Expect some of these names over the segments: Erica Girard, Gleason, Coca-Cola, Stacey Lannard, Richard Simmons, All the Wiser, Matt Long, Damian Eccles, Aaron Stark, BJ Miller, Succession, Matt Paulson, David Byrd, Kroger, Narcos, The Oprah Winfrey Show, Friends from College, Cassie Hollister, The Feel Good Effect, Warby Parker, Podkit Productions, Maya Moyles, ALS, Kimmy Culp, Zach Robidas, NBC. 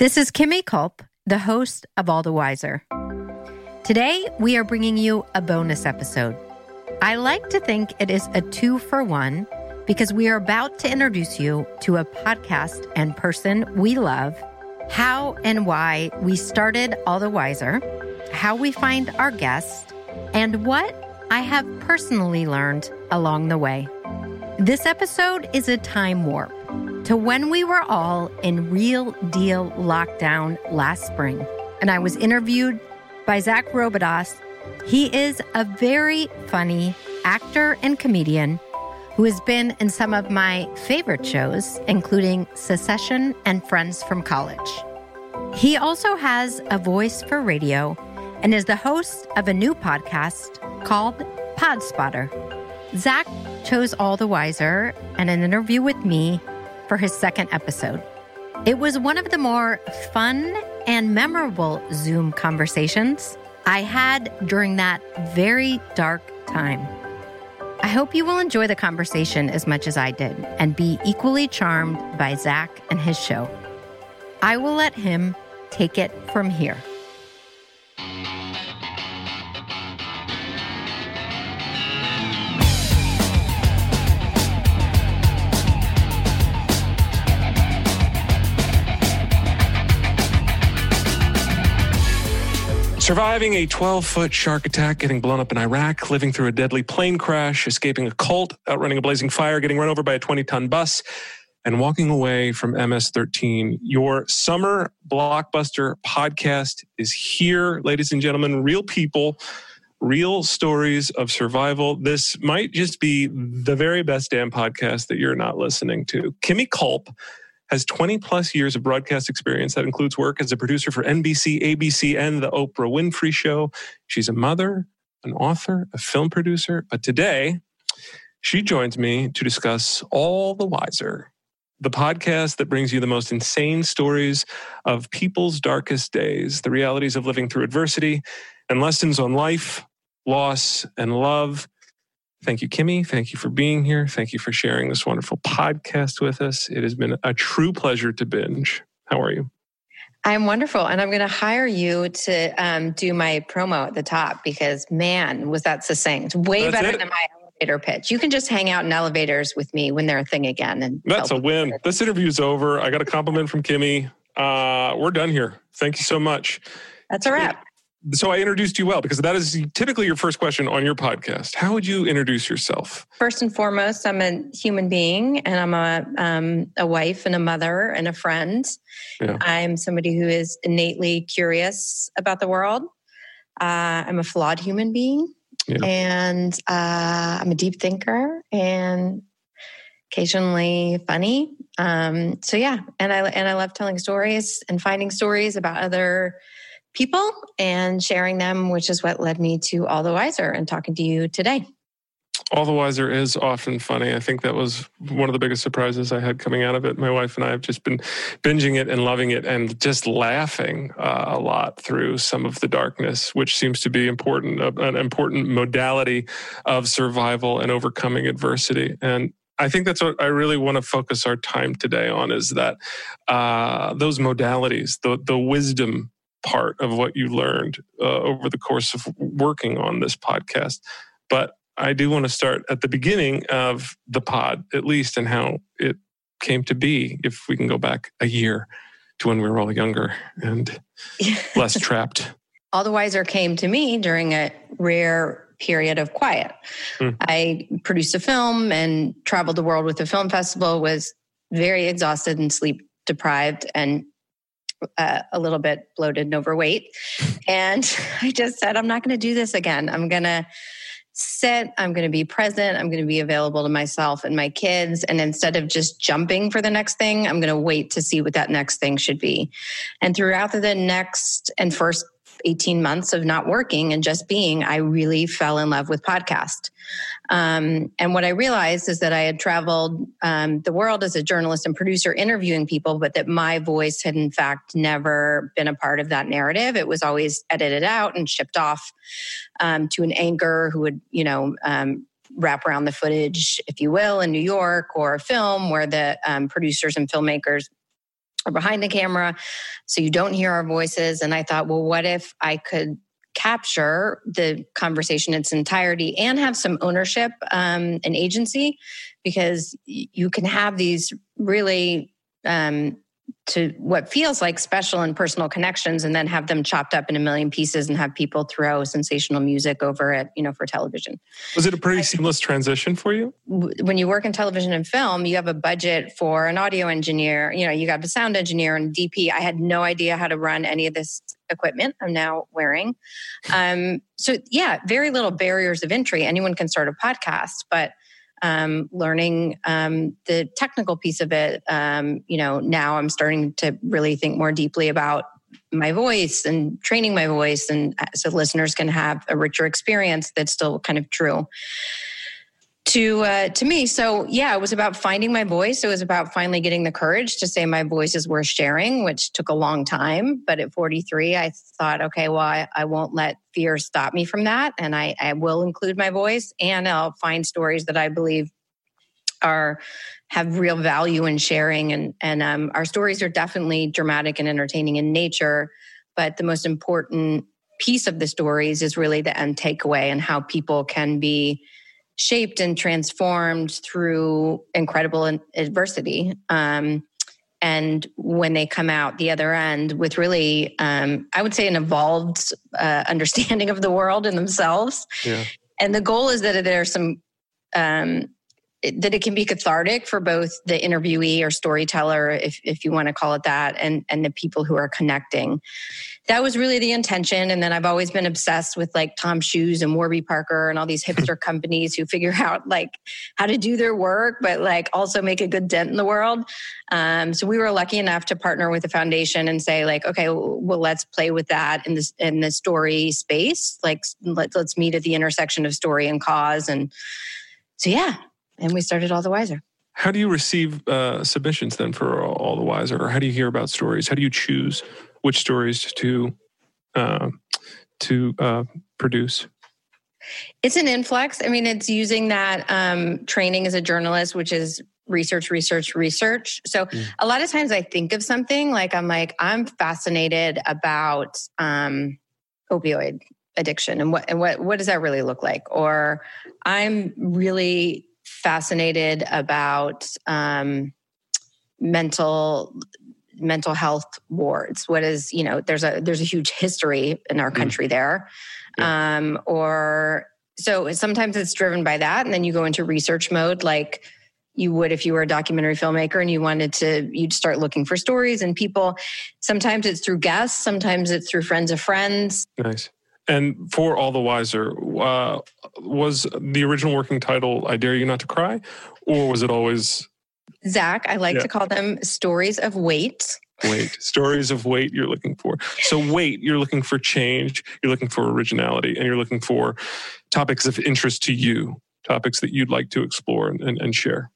This is Kimmy Culp, the host of All the Wiser. Today, we are bringing you a bonus episode. I like to think it is a 2-for-1 because we are about to introduce you to a podcast and person we love, how and why we started All the Wiser, how we find our guests, and what I have personally learned along the way. This episode is a time warp to when we were all in real deal lockdown last spring. And I was interviewed by Zach Robidas. He is a very funny actor and comedian who has been in some of my favorite shows, including Succession and Friends from College. He also has a voice for radio and is the host of a new podcast called Podspotter. Zach chose All the Wiser and an interview with me for his second episode. It was one of the more fun and memorable Zoom conversations I had during that very dark time. I hope you will enjoy the conversation as much as I did and be equally charmed by Zach and his show. I will let him take it from here. Surviving a 12-foot shark attack, getting blown up in Iraq, living through a deadly plane crash, escaping a cult, outrunning a blazing fire, getting run over by a 20-ton bus, and walking away from MS-13. Your summer blockbuster podcast is here, ladies and gentlemen. Real people, real stories of survival. This might just be the very best damn podcast that you're not listening to. Kimmy Culp has 20 plus years of broadcast experience. That includes work as a producer for NBC, ABC, and The Oprah Winfrey Show. She's a mother, an author, a film producer. But today, she joins me to discuss All the Wiser, the podcast that brings you the most insane stories of people's darkest days, the realities of living through adversity, and lessons on life, loss, and love. Thank you, Kimmy. Thank you for being here. Thank you for sharing this wonderful podcast with us. It has been a true pleasure to binge. How are you? I'm wonderful. And I'm going to hire you to do my promo at the top because, man, was that succinct. Way better than my elevator pitch. You can just hang out in elevators with me when they're a thing again. And that's a win. This interview's over. I got a compliment from Kimmy. We're done here. Thank you so much. That's a wrap. So I introduced you well, because that is typically your first question on your podcast. How would you introduce yourself? First and foremost, I'm a human being, and I'm a wife and a mother and a friend. Yeah. I'm somebody who is innately curious about the world. I'm a flawed human being, and I'm a deep thinker and occasionally funny. And I love telling stories and finding stories about other people and sharing them, which is what led me to All the Wiser and talking to you today. All the Wiser is often funny. I think that was one of the biggest surprises I had coming out of it. My wife and I have just been binging it and loving it and just laughing a lot through some of the darkness, which seems to be important, an important modality of survival and overcoming adversity. And I think that's what I really want to focus our time today on, is that those modalities, the wisdom part of what you learned over the course of working on this podcast. But I do want to start at the beginning of the pod, at least, and how it came to be, if we can go back a year to when we were all younger and less trapped. All the Wiser came to me during a rare period of quiet. I produced a film and traveled the world with the film festival, was very exhausted and sleep deprived and a little bit bloated and overweight. And I just said, I'm not going to do this again. I'm going to sit, I'm going to be present, I'm going to be available to myself and my kids. And instead of just jumping for the next thing, I'm going to wait to see what that next thing should be. And throughout the next and first 18 months of not working and just being, I really fell in love with podcast. And what I realized is that I had traveled the world as a journalist and producer interviewing people, but that my voice had in fact never been a part of that narrative. It was always edited out and shipped off to an anchor who would, wrap around the footage, if you will, in New York, or film where the producers and filmmakers or behind the camera, so you don't hear our voices. And I thought, well, what if I could capture the conversation in its entirety and have some ownership and agency? Because you can have these really to what feels like special and personal connections, and then have them chopped up in a million pieces and have people throw sensational music over it, for television. Was it a pretty seamless transition for you? When you work in television and film, you have a budget for an audio engineer, you got a sound engineer and DP. I had no idea how to run any of this equipment I'm now wearing. Very little barriers of entry. Anyone can start a podcast, but learning the technical piece of it. Now I'm starting to really think more deeply about my voice and training my voice, and so listeners can have a richer experience that's still kind of true to me. So yeah, it was about finding my voice. It was about finally getting the courage to say my voice is worth sharing, which took a long time. But at 43, I thought, okay, well, I won't let fear stop me from that. And I will include my voice, and I'll find stories that I believe have real value in sharing. And our stories are definitely dramatic and entertaining in nature. But the most important piece of the stories is really the end takeaway and how people can be shaped and transformed through incredible adversity. And when they come out the other end with really, I would say, an evolved understanding of the world and themselves. Yeah. And the goal is that there's some, that it can be cathartic for both the interviewee or storyteller, if you want to call it that, and the people who are connecting. That was really the intention. And then I've always been obsessed with like Tom Shoes and Warby Parker and all these hipster companies who figure out like how to do their work, but like also make a good dent in the world. So we were lucky enough to partner with the foundation and say like, okay, well, let's play with that in the story space. Like let's meet at the intersection of story and cause. And so, yeah. And we started All the Wiser. How do you receive submissions then for All the Wiser? Or how do you hear about stories? How do you choose which stories to produce? It's an influx. I mean, it's using that training as a journalist, which is research, research, research. So a lot of times I think of something, I'm fascinated about opioid addiction and what does that really look like? Or I'm really fascinated about mental health wards. What is, there's a huge history in our country there. Yeah. So sometimes it's driven by that. And then you go into research mode, like you would if you were a documentary filmmaker and you'd start looking for stories and people. Sometimes it's through guests. Sometimes it's through friends of friends. Nice. And for All the Wiser, was the original working title I Dare You Not to Cry? Or was it always... Zach, I like to call them Stories of Weight. Stories of weight you're looking for. So weight, you're looking for change, you're looking for originality, and you're looking for topics of interest to you, topics that you'd like to explore and share.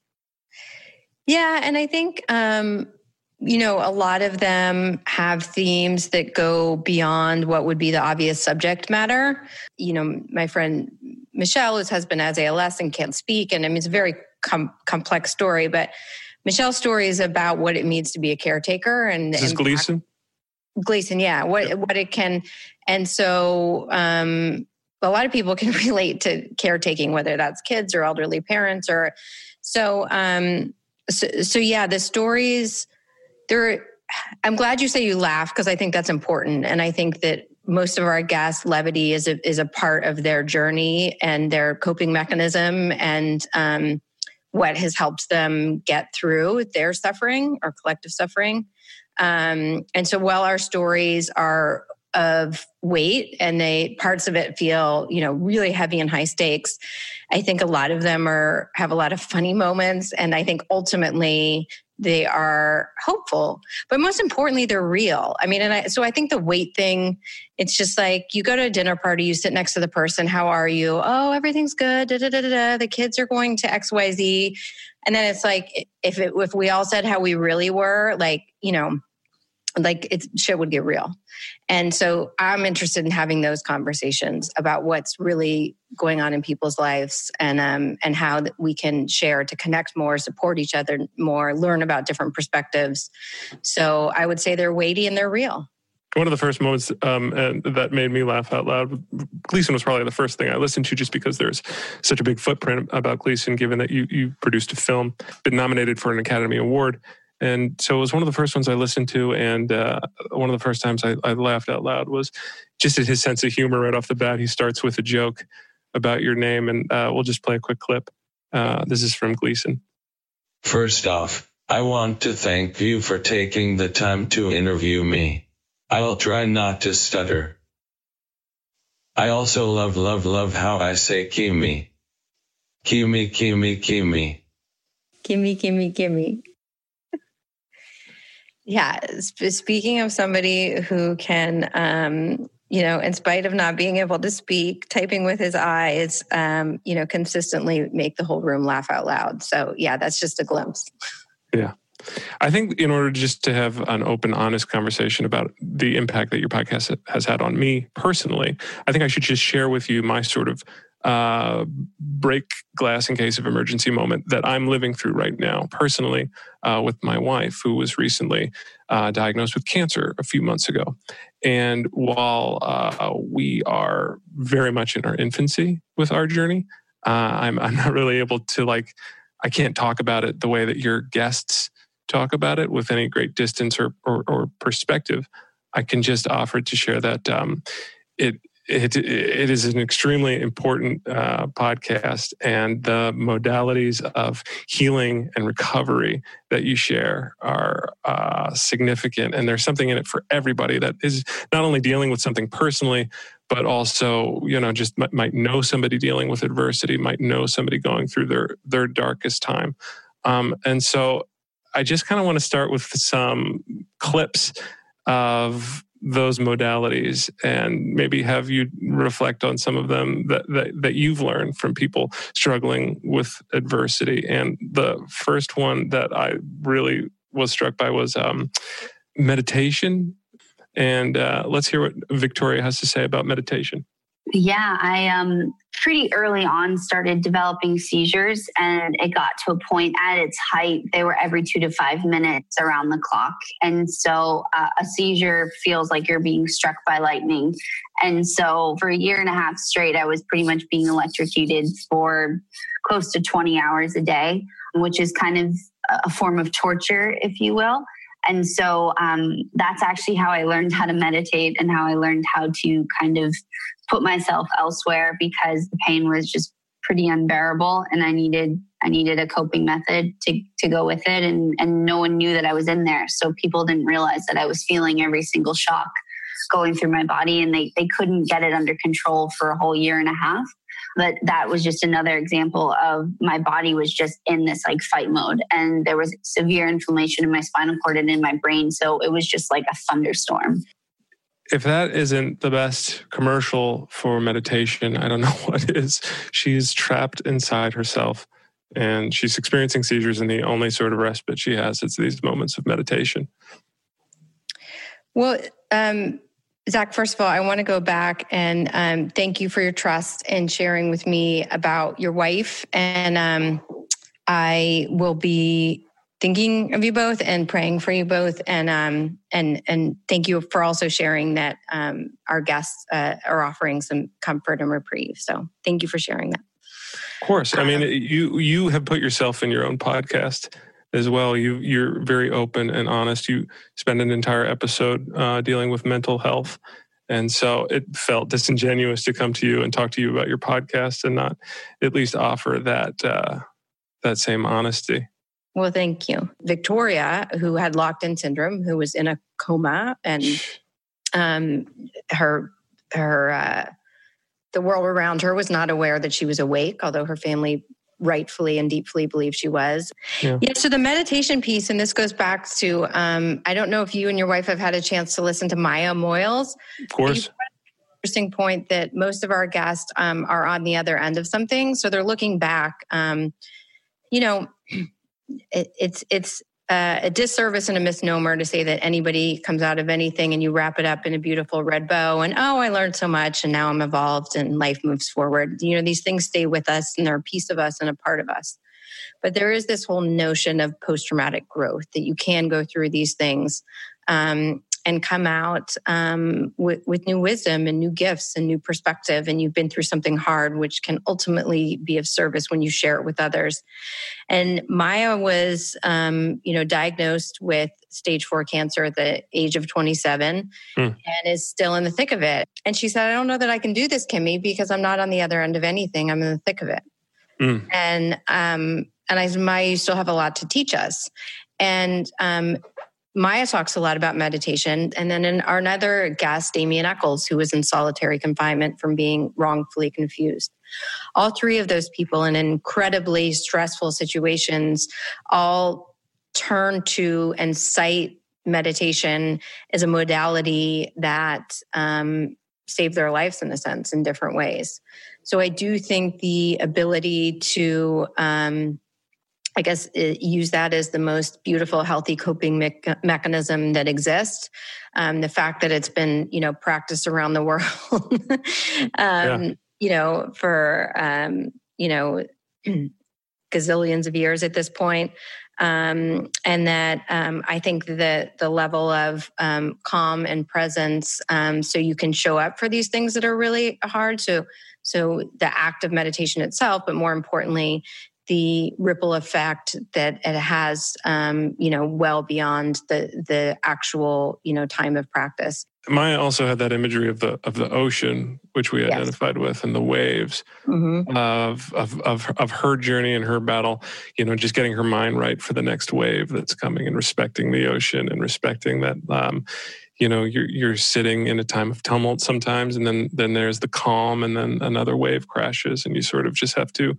Yeah, and I think... a lot of them have themes that go beyond what would be the obvious subject matter. My friend Michelle, whose husband has ALS and can't speak, and I mean, it's a very complex story, but Michelle's story is about what it means to be a caretaker. And is this Gleason? Gleason, yeah. What it can... And so a lot of people can relate to caretaking, whether that's kids or elderly parents or... So the stories... I'm glad you say you laugh, because I think that's important. And I think that most of our guests' levity is a part of their journey and their coping mechanism and what has helped them get through their suffering or collective suffering. And so while our stories are of weight, and they parts of it feel, you know, really heavy and high stakes. I think a lot of them have a lot of funny moments, and I think ultimately they are hopeful. But most importantly, they're real. I mean, so I think the weight thing, it's just like you go to a dinner party, you sit next to the person, how are you? Oh, everything's good. Da, da, da, da, da. The kids are going to XYZ. And then it's like, if we all said how we really were, like, you know, like shit would get real. And so I'm interested in having those conversations about what's really going on in people's lives, and how that we can share to connect more, support each other more, learn about different perspectives. So I would say they're weighty and they're real. One of the first moments that made me laugh out loud, Gleason was probably the first thing I listened to, just because there's such a big footprint about Gleason, given that you produced a film, been nominated for an Academy Award. And so it was one of the first ones I listened to, and one of the first times I laughed out loud was just at his sense of humor right off the bat. He starts with a joke about your name, and we'll just play a quick clip. This is from Gleason. First off, I want to thank you for taking the time to interview me. I'll try not to stutter. I also love how I say Kimmy. Kimmy, Kimmy, Kimmy. Kimmy, Kimmy, Kimmy. Yeah, speaking of somebody who can, you know, in spite of not being able to speak, typing with his eyes, you know, consistently make the whole room laugh out loud. So yeah, that's just a glimpse. Yeah. I think in order just to have an open, honest conversation about the impact that your podcast has had on me personally, I think I should just share with you my sort of break glass in case of emergency moment that I'm living through right now personally, with my wife, who was recently diagnosed with cancer a few months ago. And while we are very much in our infancy with our journey, I'm not really able to, like, I can't talk about it the way that your guests talk about it with any great distance or perspective. I can just offer to share that It is an extremely important podcast, and the modalities of healing and recovery that you share are significant. And there's something in it for everybody that is not only dealing with something personally, but also, you know, just might know somebody dealing with adversity, might know somebody going through their darkest time. And so I just kind of want to start with some clips of those modalities, and maybe have you reflect on some of them that you've learned from people struggling with adversity. And the first one that I really was struck by was meditation. And let's hear what Victoria has to say about meditation. Yeah, I pretty early on started developing seizures, and it got to a point at its height, they were every 2 to 5 minutes around the clock. And so a seizure feels like you're being struck by lightning. And so for a 1.5 years straight, I was pretty much being electrocuted for close to 20 hours a day, which is kind of a form of torture, if you will. And so that's actually how I learned how to meditate, and how I learned how to kind of put myself elsewhere, because the pain was just pretty unbearable, and I needed a coping method to go with it, and no one knew that I was in there. So people didn't realize that I was feeling every single shock going through my body, and they couldn't get it under control for a whole 1.5 years. But that was just another example of my body was just in this like fight mode, and there was severe inflammation in my spinal cord and in my brain. So it was just like a thunderstorm. If that isn't the best commercial for meditation, I don't know what is. She's trapped inside herself, and she's experiencing seizures, and the only sort of respite she has is these moments of meditation. Well, Zach, first of all, I want to go back and thank you for your trust and sharing with me about your wife. And I will be thinking of you both and praying for you both. And and thank you for also sharing that our guests are offering some comfort and reprieve. So thank you for sharing that. Of course. I mean, you have put yourself in your own podcast as well. You're very open and honest. You spend an entire episode dealing with mental health. And so it felt disingenuous to come to you and talk to you about your podcast and not at least offer that same honesty. Well, thank you. Victoria, who had locked-in syndrome, who was in a coma and The world around her was not aware that she was awake, although her family rightfully and deeply believed she was. Yeah. So the meditation piece, and this goes back to, I don't know if you and your wife have had a chance to listen to Maya Moyles. Of course. Interesting point that most of our guests are on the other end of something. So they're looking back, it's a disservice and a misnomer to say that anybody comes out of anything and you wrap it up in a beautiful red bow and, oh, I learned so much and now I'm evolved and life moves forward. You know, these things stay with us and they're a piece of us and a part of us. But there is this whole notion of post-traumatic growth, that you can go through these things and come out with new wisdom and new gifts and new perspective. And you've been through something hard, which can ultimately be of service when you share it with others. And Maya was, diagnosed with stage 4 cancer at the age of 27 and is still in the thick of it. And she said, I don't know that I can do this, Kimmy, because I'm not on the other end of anything. I'm in the thick of it. And I said, Maya, you still have a lot to teach us. And Maya talks a lot about meditation. And then another guest, Damian Eccles, who was in solitary confinement from being wrongfully confused. All three of those people in incredibly stressful situations all turn to and cite meditation as a modality that saved their lives, in a sense, in different ways. So I do think the ability to... use that as the most beautiful, healthy coping mechanism that exists. The fact that it's been, practiced around the world, for gazillions of years at this point. And that I think that the level of calm and presence, so you can show up for these things that are really hard. So the act of meditation itself, but more importantly, the ripple effect that it has, well beyond the actual, time of practice. Maya also had that imagery of the ocean, which we identified with, and the waves of her journey and her battle. Just getting her mind right for the next wave that's coming, and respecting the ocean and respecting that. You're sitting in a time of tumult sometimes, and then there's the calm, and then another wave crashes, and you sort of just have to.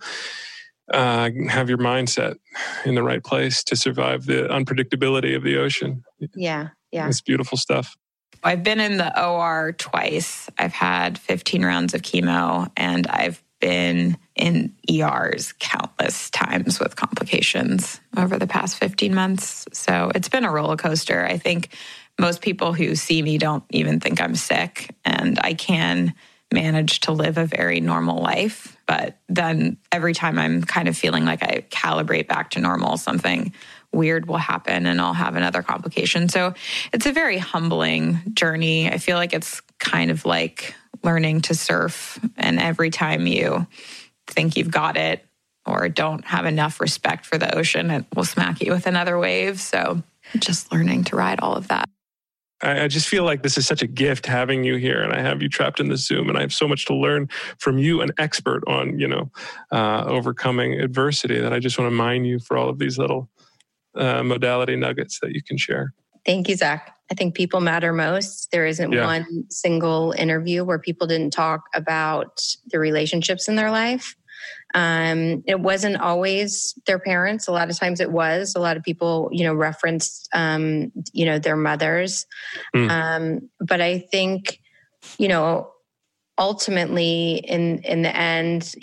Have your mindset in the right place to survive the unpredictability of the ocean. Yeah. It's beautiful stuff. I've been in the OR twice. I've had 15 rounds of chemo, and I've been in ERs countless times with complications over the past 15 months. So it's been a roller coaster. I think most people who see me don't even think I'm sick, and I can manage to live a very normal life. But then every time I'm kind of feeling like I calibrate back to normal, something weird will happen and I'll have another complication. So it's a very humbling journey. I feel like it's kind of like learning to surf. And every time you think you've got it or don't have enough respect for the ocean, it will smack you with another wave. So just learning to ride all of that. I just feel like this is such a gift having you here, and I have you trapped in the Zoom, and I have so much to learn from you, an expert on, overcoming adversity, that I just want to mine you for all of these little modality nuggets that you can share. Thank you, Zach. I think people matter most. There isn't one single interview where people didn't talk about the relationships in their life. It wasn't always their parents. A lot of times it was. A lot of people, referenced, their mothers. But I think, ultimately in the end,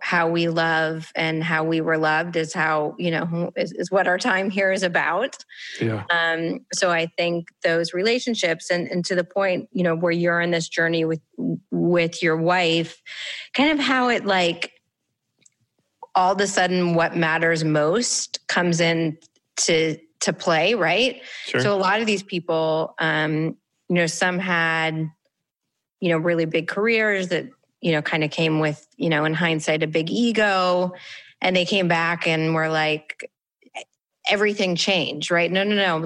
how we love and how we were loved is how, is what our time here is about. Yeah. So I think those relationships and to the point, where you're in this journey with your wife, kind of how it all of a sudden what matters most comes in to play, right? Sure. So a lot of these people, some had, really big careers that, kind of came with, in hindsight, a big ego, and they came back and were like, everything changed, right? No.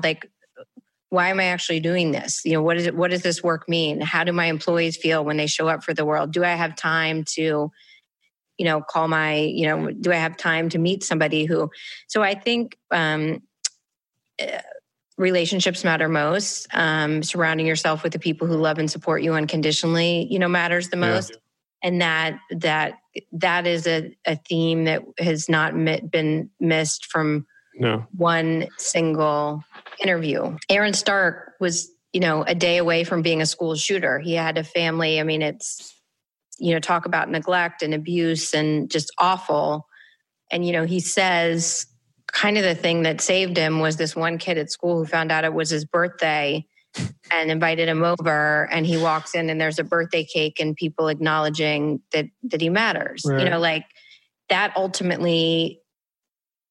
Why am I actually doing this? What does this work mean? How do my employees feel when they show up for the world? Do I have time to, call my, do I have time to meet somebody who... So I think relationships matter most. Surrounding yourself with the people who love and support you unconditionally, matters the most. Yeah. And that is a theme that has not been missed from one single interview. Aaron Stark was, a day away from being a school shooter. He had a family. I mean, it's, talk about neglect and abuse and just awful. And, he says kind of the thing that saved him was this one kid at school who found out it was his birthday and invited him over, and he walks in and there's a birthday cake and people acknowledging that he matters. Right. That ultimately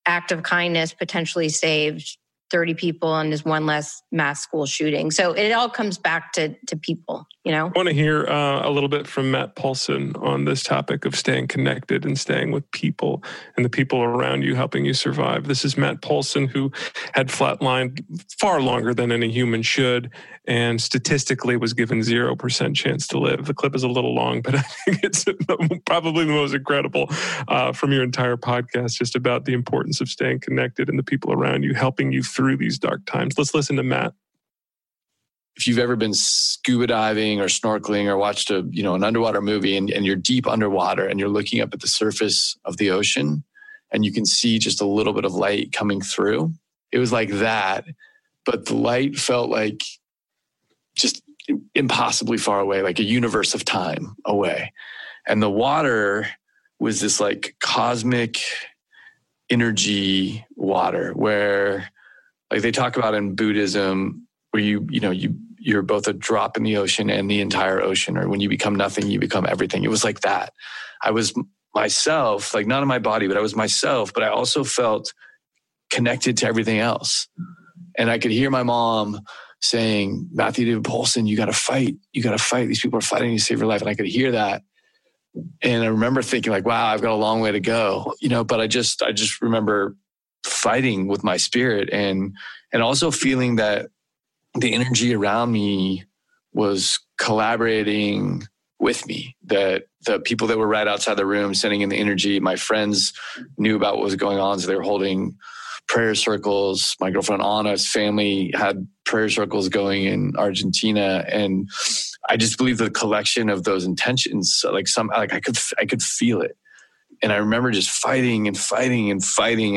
act of kindness potentially saved 30 people and is one less mass school shooting. So it all comes back to people, I want to hear a little bit from Matt Paulson on this topic of staying connected and staying with people and the people around you helping you survive. This is Matt Paulson, who had flatlined far longer than any human should and statistically was given 0% chance to live. The clip is a little long, but I think it's probably the most incredible from your entire podcast, just about the importance of staying connected and the people around you helping you through these dark times. Let's listen to Matt. If you've ever been scuba diving or snorkeling or watched an underwater movie and you're deep underwater and you're looking up at the surface of the ocean and you can see just a little bit of light coming through, it was like that, but the light felt like just impossibly far away, like a universe of time away. And the water was this like cosmic energy water where, like they talk about in Buddhism, where you're both a drop in the ocean and the entire ocean, or when you become nothing, you become everything. It was like that. I was myself, like not in my body, but I was myself, but I also felt connected to everything else. And I could hear my mom saying, Matthew David Paulson, you got to fight. You got to fight. These people are fighting to save your life. And I could hear that. And I remember thinking like, wow, I've got a long way to go, but I just remember fighting with my spirit and also feeling that the energy around me was collaborating with me, that the people that were right outside the room sending in the energy, my friends knew about what was going on. So they were holding prayer circles. My girlfriend Anna's family had prayer circles going in Argentina. And I just believe the collection of those intentions, I could feel it. And I remember just fighting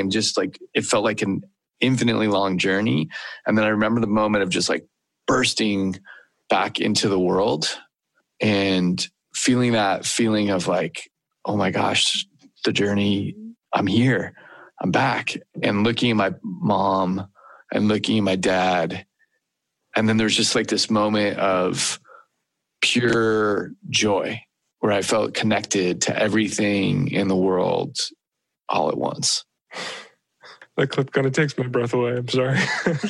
and just like, it felt like an infinitely long journey. And then I remember the moment of just like bursting back into the world and feeling that feeling of like, oh my gosh, the journey, I'm here, I'm back. And looking at my mom and looking at my dad. And then there's just like this moment of pure joy where I felt connected to everything in the world all at once. That clip kind of takes my breath away. I'm sorry.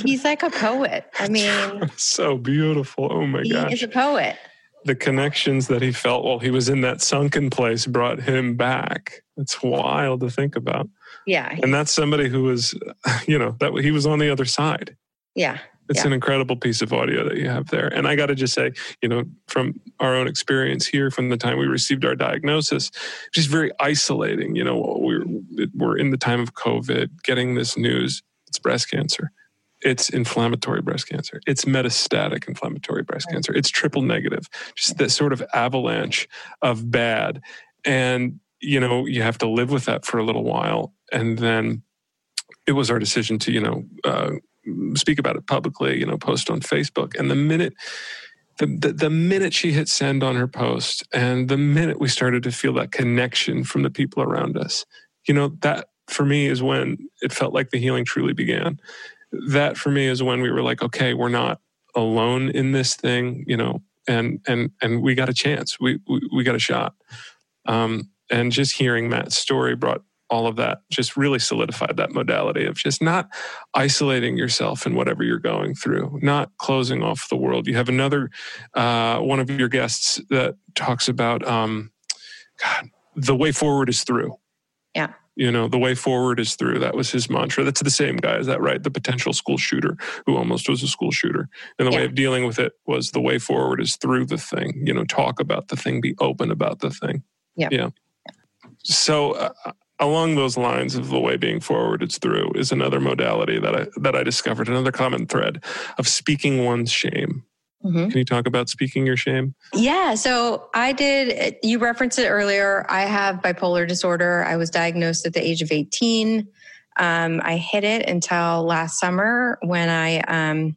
He's like a poet. I mean... so beautiful. Oh my gosh. He is a poet. The connections that he felt while he was in that sunken place brought him back. It's wild to think about. Yeah. And that's somebody who was, that he was on the other side. Yeah. It's an incredible piece of audio that you have there. And I got to just say, from our own experience here, from the time we received our diagnosis, just very isolating. We're in the time of COVID, getting this news. It's breast cancer. It's inflammatory breast cancer. It's metastatic inflammatory breast cancer. It's triple negative. Just this sort of avalanche of bad. And, you have to live with that for a little while. And then it was our decision to, speak about it publicly, post on Facebook. And the minute she hit send on her post and the minute we started to feel that connection from the people around us, that for me is when it felt like the healing truly began. That for me is when we were like, okay, we're not alone in this thing, and we got a chance. We got a shot. And just hearing Matt's story brought all of that, just really solidified that modality of just not isolating yourself in whatever you're going through, not closing off the world. You have another one of your guests that talks about, the way forward is through. Yeah. The way forward is through. That was his mantra. That's the same guy, is that right? The potential school shooter who almost was a school shooter. And the way of dealing with it was the way forward is through the thing. Talk about the thing, be open about the thing. Yeah. So along those lines of the way being forwarded through is another modality that I discovered, another common thread of speaking one's shame. Mm-hmm. Can you talk about speaking your shame? Yeah. So you referenced it earlier. I have bipolar disorder. I was diagnosed at the age of 18. I hid it until last summer when I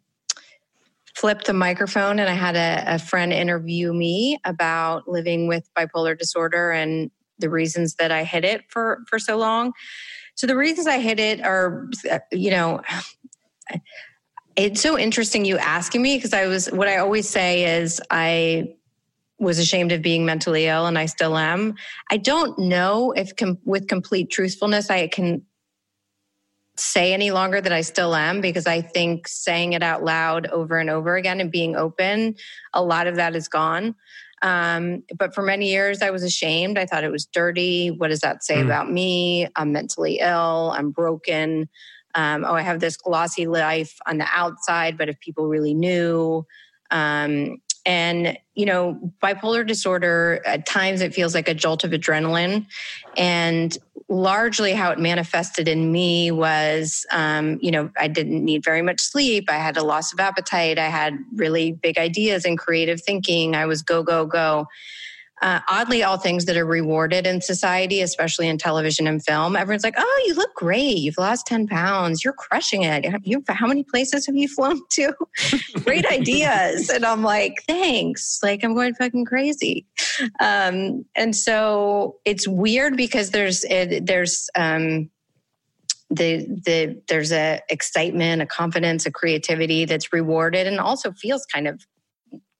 flipped the microphone and I had a friend interview me about living with bipolar disorder and the reasons that I hid it for so long. So the reasons I hid it are, it's so interesting you asking me because what I always say is I was ashamed of being mentally ill and I still am. I don't know if with complete truthfulness I can say any longer that I still am, because I think saying it out loud over and over again and being open, a lot of that is gone. But for many years I was ashamed. I thought it was dirty. What does that say about me? I'm mentally ill. I'm broken. I have this glossy life on the outside, but if people really knew. Bipolar disorder, at times it feels like a jolt of adrenaline. And largely how it manifested in me was, I didn't need very much sleep. I had a loss of appetite. I had really big ideas and creative thinking. I was go, go, go. Oddly, all things that are rewarded in society, especially in television and film, everyone's like, oh, you look great. You've lost 10 pounds. You're crushing it. How many places have you flown to? Great ideas. And I'm like, thanks. Like, I'm going fucking crazy. And so it's weird because there's a excitement, a confidence, a creativity that's rewarded and also feels kind of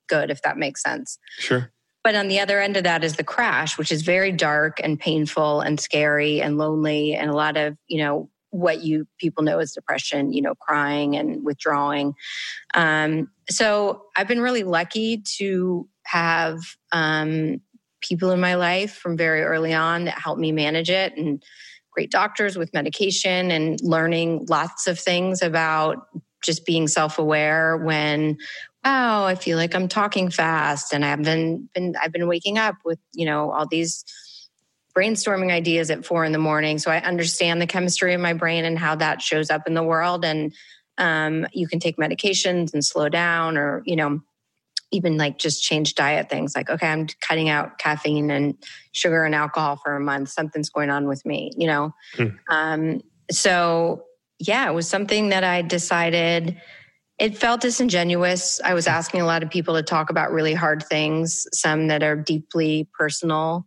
good, if that makes sense. Sure. But on the other end of that is the crash, which is very dark and painful and scary and lonely and a lot of, what you people know as depression, crying and withdrawing. So I've been really lucky to have people in my life from very early on that helped me manage it, and great doctors with medication and learning lots of things about just being self-aware when... wow, I feel like I'm talking fast and I've been waking up with, all these brainstorming ideas at 4 a.m. So I understand the chemistry of my brain and how that shows up in the world. And you can take medications and slow down or, even like just change diet things. Like, okay, I'm cutting out caffeine and sugar and alcohol for a month. Something's going on with me, So yeah, it was something that I decided... It felt disingenuous. I was asking a lot of people to talk about really hard things, some that are deeply personal.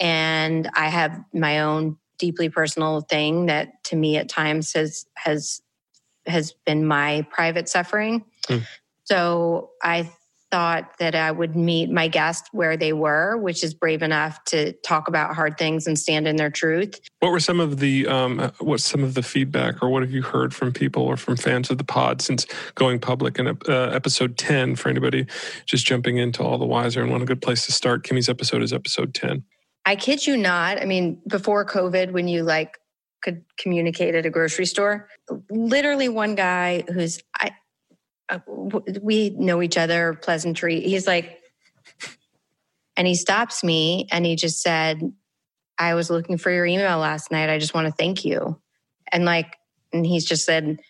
And I have my own deeply personal thing that to me at times has been my private suffering. Mm. So I thought that I would meet my guests where they were, which is brave enough to talk about hard things and stand in their truth. What were some of the feedback, or what have you heard from people or from fans of the pod since going public in episode 10? For anybody just jumping into All the Wiser and want a good place to start, Kimmy's episode is episode 10. I kid you not. I mean, before COVID, when you could communicate at a grocery store, literally one guy who's we know each other, pleasantry. He's like, and he stops me and he just said, I was looking for your email last night. I just want to thank you. And and he's just said,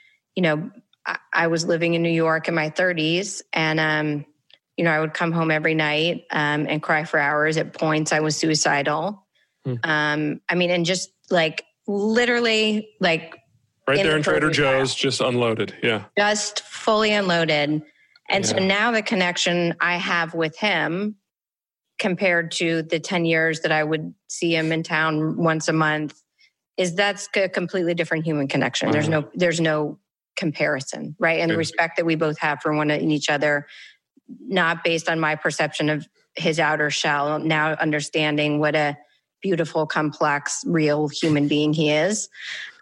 I was living in New York in my 30s and, I would come home every night and cry for hours. At points, I was suicidal. Mm. And just literally right there in Trader Joe's, just unloaded. Yeah. Just fully unloaded. And so now the connection I have with him compared to the 10 years that I would see him in town once a month is that's a completely different human connection. Wow. There's no comparison, right? And the respect that we both have for one and each other, not based on my perception of his outer shell, now understanding what a beautiful, complex, real human being he is.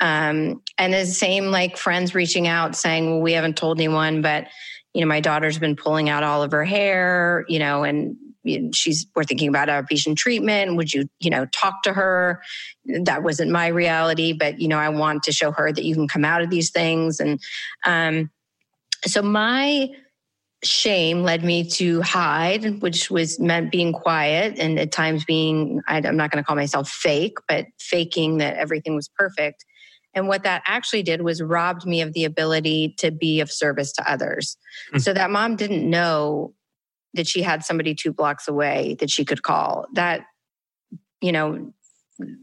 And the same friends reaching out saying, well, we haven't told anyone, but, my daughter's been pulling out all of her hair, and we're thinking about outpatient treatment. Would you, talk to her? That wasn't my reality, but, I want to show her that you can come out of these things. And so my shame led me to hide, which was meant being quiet and at times being, I'm not going to call myself fake, but faking that everything was perfect. And what that actually did was robbed me of the ability to be of service to others. Mm-hmm. So that mom didn't know that she had somebody 2 blocks away that she could call. That, you know,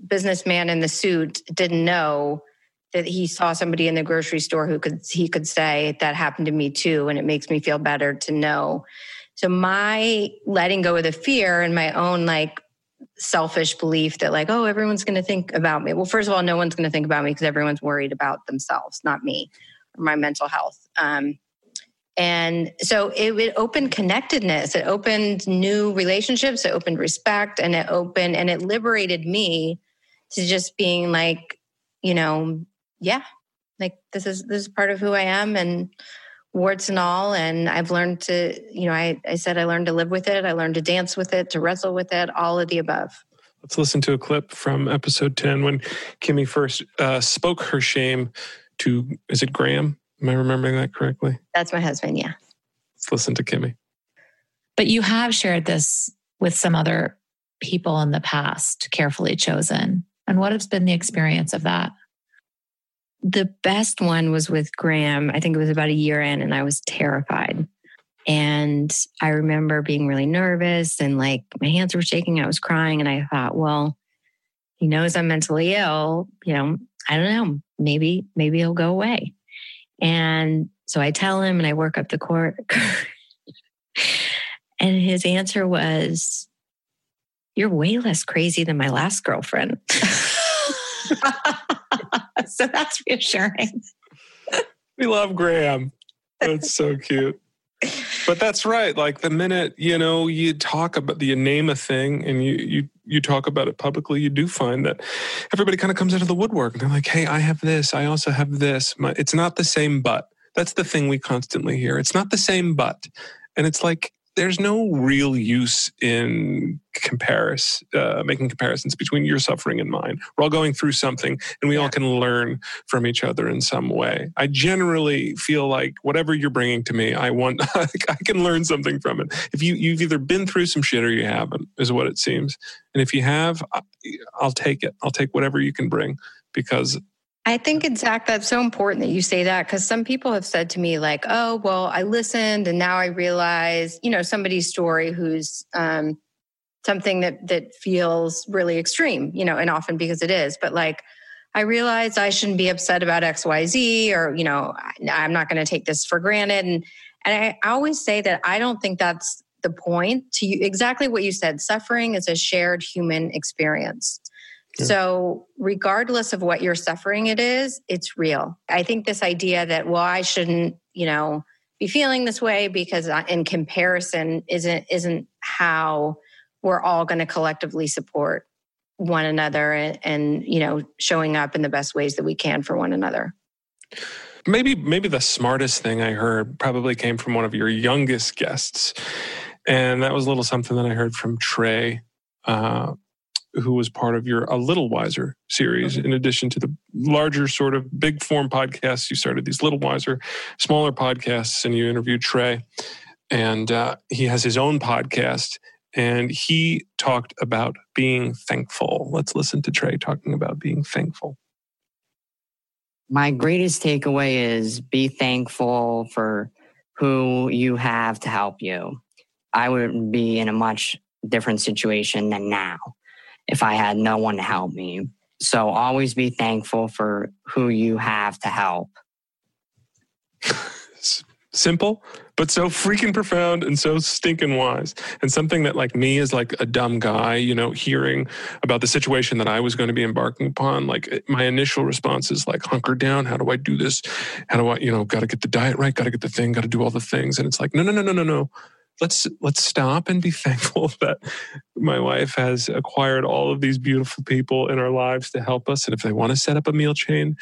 businessman in the suit didn't know that he saw somebody in the grocery store who could say, that happened to me too, and it makes me feel better to know. So my letting go of the fear and my own like selfish belief that like, oh, everyone's going to think about me. Well, first of all, no one's going to think about me because everyone's worried about themselves, not me or my mental health. And so it opened connectedness. It opened new relationships. It opened respect, and it liberated me to just being like, you know, yeah, like this is part of who I am, and warts and all. And I've learned to, you know, I said I learned to live with it. I learned to dance with it, to wrestle with it, all of the above. Let's listen to a clip from episode 10 when Kimmy first spoke her shame to, is it Graham? Am I remembering that correctly? That's my husband, yeah. Let's listen to Kimmy. But you have shared this with some other people in the past, carefully chosen. And what has been the experience of that? The best one was with Graham. I think it was about a year in, and I was terrified. And I remember being really nervous and like my hands were shaking. I was crying, and I thought, well, he knows I'm mentally ill. You know, I don't know. Maybe he'll go away. And so I tell him, and I work up the court. And his answer was, "You're way less crazy than my last girlfriend." So that's reassuring. We love Graham. That's so cute. But that's right. Like the minute, you know, you talk about, you name a thing and you talk about it publicly, you do find that everybody kind of comes out of the woodwork and they're like, hey, I have this. I also have this. It's not the same, but. That's the thing we constantly hear. It's not the same, but. And it's like, there's no real use in making comparisons between your suffering and mine. We're all going through something, and we all can learn from each other in some way. I generally feel like whatever you're bringing to me, I can learn something from it. If you've either been through some shit or you haven't, is what it seems. And if you have, I'll take it. I'll take whatever you can bring, because I think, Zach, that's so important that you say that, because some people have said to me like, oh, well, I listened and now I realize, you know, somebody's story who's something that feels really extreme, you know, and often because it is. But like, I realized I shouldn't be upset about X, Y, Z, or, you know, I'm not going to take this for granted. And I always say that I don't think that's the point. To you, exactly what you said, suffering is a shared human experience. So regardless of what your suffering it is, it's real. I think this idea that, well, I shouldn't, you know, be feeling this way because in comparison isn't how we're all going to collectively support one another and, you know, showing up in the best ways that we can for one another. Maybe the smartest thing I heard probably came from one of your youngest guests. And that was a little something that I heard from Trey, who was part of your A Little Wiser series. Okay. In addition to the larger sort of big form podcasts, you started these Little Wiser, smaller podcasts, and you interviewed Trey. And he has his own podcast, and he talked about being thankful. Let's listen to Trey talking about being thankful. My greatest takeaway is be thankful for who you have to help you. I would be in a much different situation than now if I had no one to help me. So always be thankful for who you have to help. Simple, but so freaking profound and so stinking wise. And something that like me as like a dumb guy, you know, hearing about the situation that I was going to be embarking upon, like my initial response is like, hunker down. How do I do this? How do I, you know, got to get the diet right, got to get the thing, got to do all the things. And it's like, no. Let's stop and be thankful that my wife has acquired all of these beautiful people in our lives to help us. And if they want to set up a meal chain,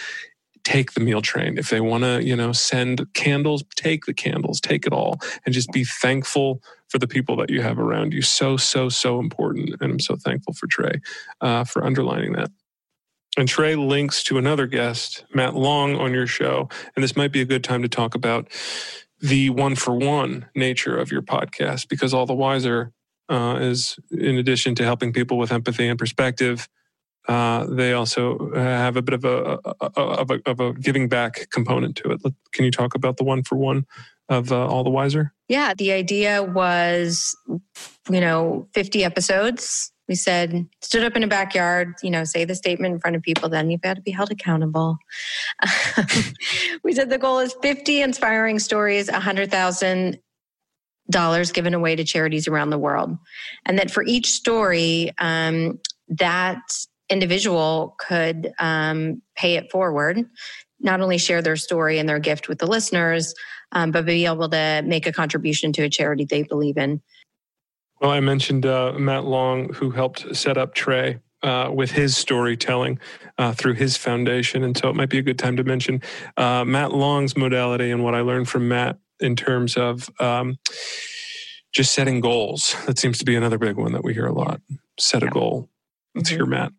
take the meal train. If they want to, you know, send candles, take the candles, take it all. And just be thankful for the people that you have around you. So important. And I'm so thankful for Trey for underlining that. And Trey links to another guest, Matt Long, on your show. And this might be a good time to talk about the one-for-one nature of your podcast, because All the Wiser is, in addition to helping people with empathy and perspective, they also have a bit of a giving back component to it. Can you talk about the one-for-one of All the Wiser? Yeah, the idea was, 50 episodes. We said, stood up in a backyard, say the statement in front of people, then you've got to be held accountable. We said the goal is 50 inspiring stories, $100,000 given away to charities around the world. And that for each story, that individual could pay it forward, not only share their story and their gift with the listeners, but be able to make a contribution to a charity they believe in. Well, I mentioned Matt Long, who helped set up Trey with his storytelling through his foundation. And so it might be a good time to mention Matt Long's modality and what I learned from Matt in terms of just setting goals. That seems to be another big one that we hear a lot. Set a goal. Let's hear Matt.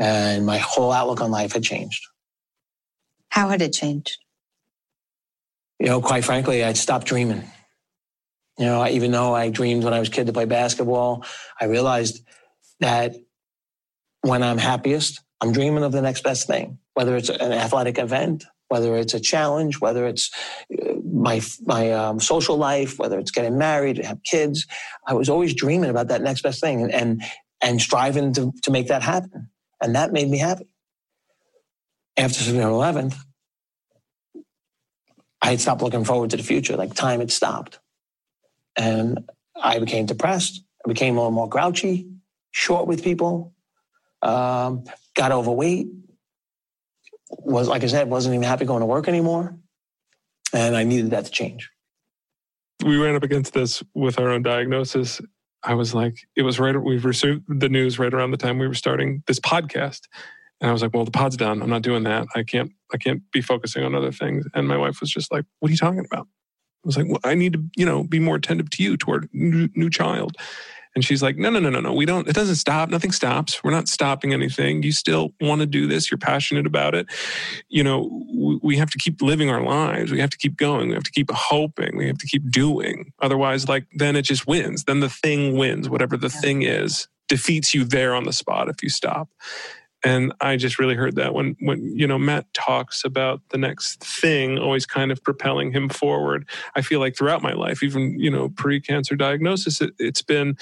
And my whole outlook on life had changed. How had it changed? Quite frankly, I'd stopped dreaming. Even though I dreamed when I was a kid to play basketball, I realized that when I'm happiest, I'm dreaming of the next best thing, whether it's an athletic event, whether it's a challenge, whether it's my social life, whether it's getting married, have kids. I was always dreaming about that next best thing and striving to make that happen. And that made me happy. After September 11th, I had stopped looking forward to the future. Like time had stopped. And I became depressed. I became a little more grouchy, short with people, got overweight. Wasn't even happy going to work anymore. And I needed that to change. We ran up against this with our own diagnosis. I was like, we received the news right around the time we were starting this podcast. And I was like, well, the pod's done. I'm not doing that. I can't be focusing on other things. And my wife was just like, what are you talking about? I was like, well, I need to, be more attentive to you toward new child. And she's like, no. We don't, it doesn't stop. Nothing stops. We're not stopping anything. You still want to do this. You're passionate about it. We have to keep living our lives. We have to keep going. We have to keep hoping. We have to keep doing. Otherwise, then it just wins. Then the thing wins. Whatever the thing is, defeats you there on the spot if you stop. And I just really heard that when Matt talks about the next thing always kind of propelling him forward. I feel like throughout my life, even, pre-cancer diagnosis, it's been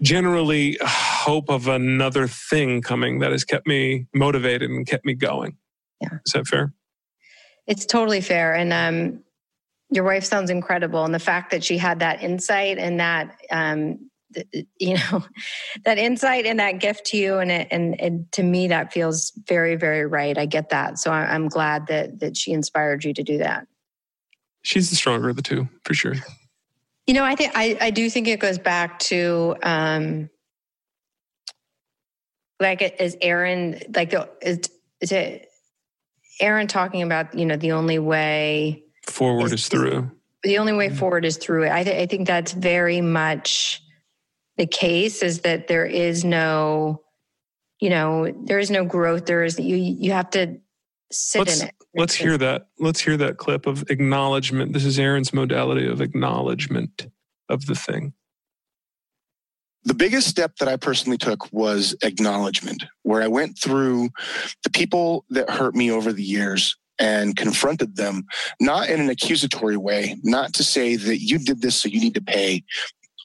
generally hope of another thing coming that has kept me motivated and kept me going. Yeah. Is that fair? It's totally fair. And your wife sounds incredible. And the fact that she had that insight and that... that insight and that gift to you. And to me, that feels very, very right. I get that. So I'm glad that she inspired you to do that. She's the stronger of the two, for sure. I think, I do think it goes back to, Aaron talking about, the only way forward is through. The only way forward is through it. I think that's very much... the case is that there is no, there is no growth. There is, you have to sit in it. Let's hear that. Let's hear that clip of acknowledgement. This is Aaron's modality of acknowledgement of the thing. The biggest step that I personally took was acknowledgement, where I went through the people that hurt me over the years and confronted them, not in an accusatory way, not to say that you did this, so you need to pay,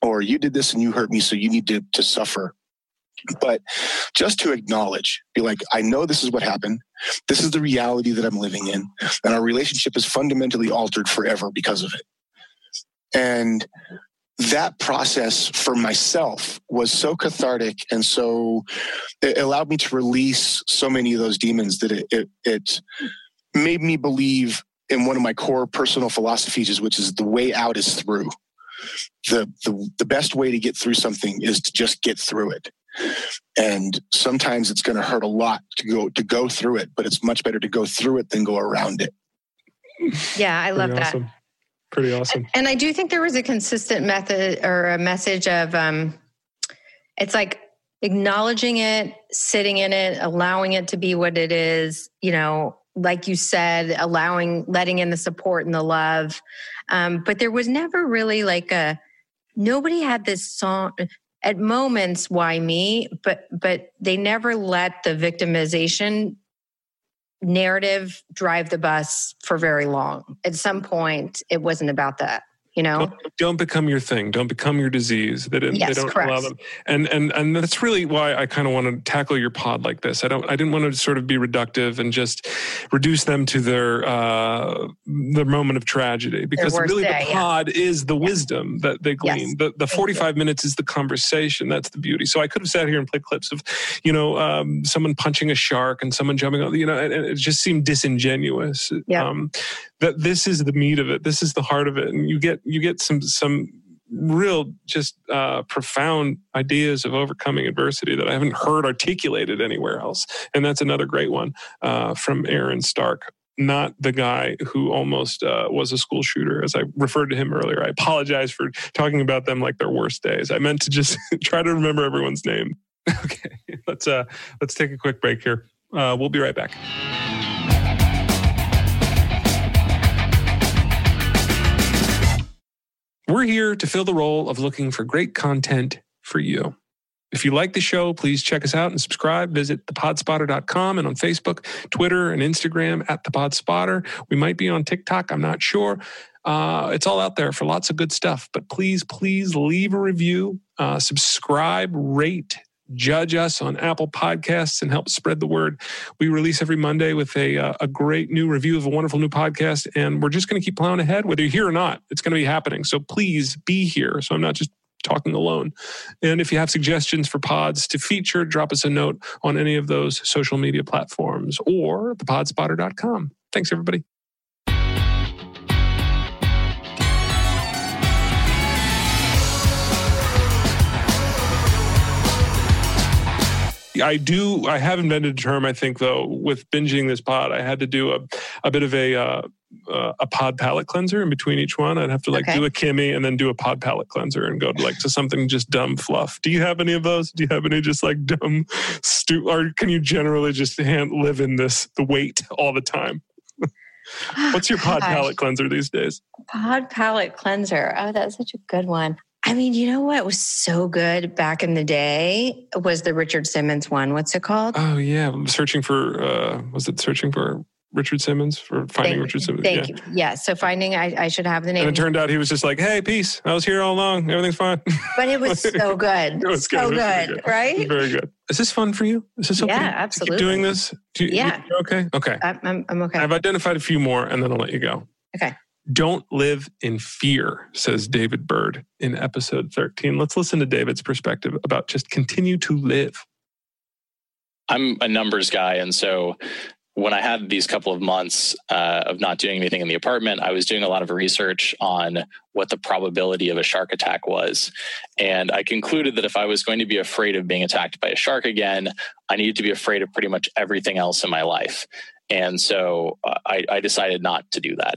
or you did this and you hurt me, so you need to suffer. But just to acknowledge, be like, I know this is what happened. This is the reality that I'm living in. And our relationship is fundamentally altered forever because of it. And that process for myself was so cathartic. And so it allowed me to release so many of those demons that it made me believe in one of my core personal philosophies, which is the way out is through. The best way to get through something is to just get through it. And sometimes it's going to hurt a lot to go through it, but it's much better to go through it than go around it. Yeah, I love that. Pretty awesome. And I do think there was a consistent method or a message of, it's like acknowledging it, sitting in it, allowing it to be what it is, like you said, letting in the support and the love. But there was never really like nobody had this song at moments, why me? But they never let the victimization narrative drive the bus for very long. At some point, it wasn't about that. You know, don't become your thing. Don't become your disease. They don't allow them. And that's really why I kind of want to tackle your pod like this. I didn't want to sort of be reductive and just reduce them to their moment of tragedy, because really the pod is the wisdom that they glean. Yes. The 45 minutes is the conversation. That's the beauty. So I could have sat here and played clips of, someone punching a shark and someone jumping on, and it just seemed disingenuous. Yeah. That this is the meat of it. This is the heart of it. And you get some real just profound ideas of overcoming adversity that I haven't heard articulated anywhere else. And that's another great one from Aaron Stark. Not the guy who almost was a school shooter, as I referred to him earlier. I apologize for talking about them like their worst days. I meant to just try to remember everyone's name. Okay, let's take a quick break here. We'll be right back. We're here to fill the role of looking for great content for you. If you like the show, please check us out and subscribe. Visit thepodspotter.com and on Facebook, Twitter, and Instagram @thepodspotter. We might be on TikTok, I'm not sure. It's all out there for lots of good stuff. But please leave a review, subscribe, rate, judge us on Apple Podcasts, and help spread the word. We release every Monday with a great new review of a wonderful new podcast, and we're just going to keep plowing ahead, whether you're here or not. It's going to be happening. So please be here, so I'm not just talking alone. And if you have suggestions for pods to feature, drop us a note on any of those social media platforms or thepodspotter.com. Thanks, everybody. I have invented a term, I think, though, with binging this pod. I had to do a bit of a pod palate cleanser in between each one. I'd have to do a Kimmy and then do a pod palate cleanser and go to something just dumb fluff. Do you have any of those? Do you have any just like dumb stew? Or can you generally just live in the weight all the time? What's your pod palate cleanser these days? Pod palate cleanser. Oh, that's such a good one. I mean, you know what was so good back in the day was the Richard Simmons one. What's it called? Oh, yeah. Searching for Richard Simmons? For Finding Richard Simmons? Thank you. Yeah. So Finding, I should have the name. And it turned out he was just like, hey, peace. I was here all along. Everything's fine. But it was so good. It was so good, right? Very good. Is this fun for you? Is this okay? Yeah, absolutely. Keep doing this? You're okay? Okay. I'm okay. I've identified a few more and then I'll let you go. Okay. Don't live in fear, says David Byrd in episode 13. Let's listen to David's perspective about just continue to live. I'm a numbers guy. And so when I had these couple of months of not doing anything in the apartment, I was doing a lot of research on what the probability of a shark attack was. And I concluded that if I was going to be afraid of being attacked by a shark again, I needed to be afraid of pretty much everything else in my life. And so I decided not to do that.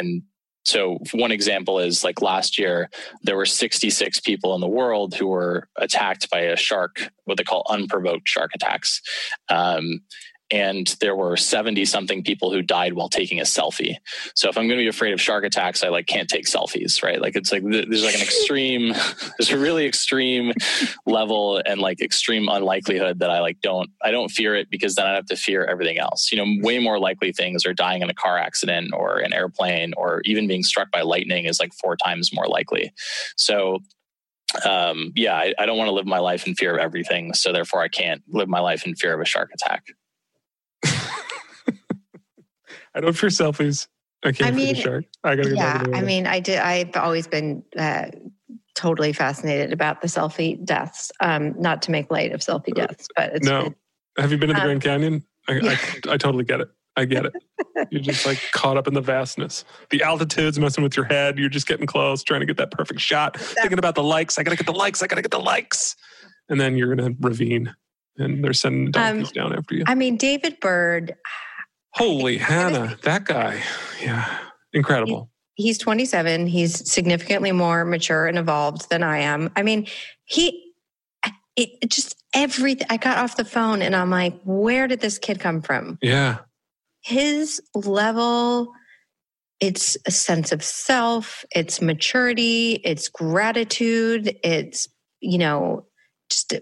And so one example is like last year, there were 66 people in the world who were attacked by a shark, what they call unprovoked shark attacks. And there were 70 something people who died while taking a selfie. So if I'm going to be afraid of shark attacks, I can't take selfies, right? There's an extreme, there's a really extreme level and extreme unlikelihood that I don't fear it, because then I have to fear everything else. Way more likely things are dying in a car accident or an airplane, or even being struck by lightning is 4 times more likely. So I don't want to live my life in fear of everything. So therefore I can't live my life in fear of a shark attack. I don't fear selfies. I can't fear shark. I gotta go back to the I've always been totally fascinated about the selfie deaths. Not to make light of selfie deaths, but no. Have you been to the Grand Canyon? I totally get it. I get it. You're just caught up in the vastness. The altitude's messing with your head. You're just getting close, trying to get that perfect shot. Thinking about the likes. I gotta get the likes. And then you're in a ravine, and they're sending donkeys down after you. David Byrd. Holy Hannah, that guy. Yeah, incredible. He's 27. He's significantly more mature and evolved than I am. I got off the phone and I'm like, where did this kid come from? Yeah. his level, it's a sense of self, it's maturity, it's gratitude, it's, you know, just,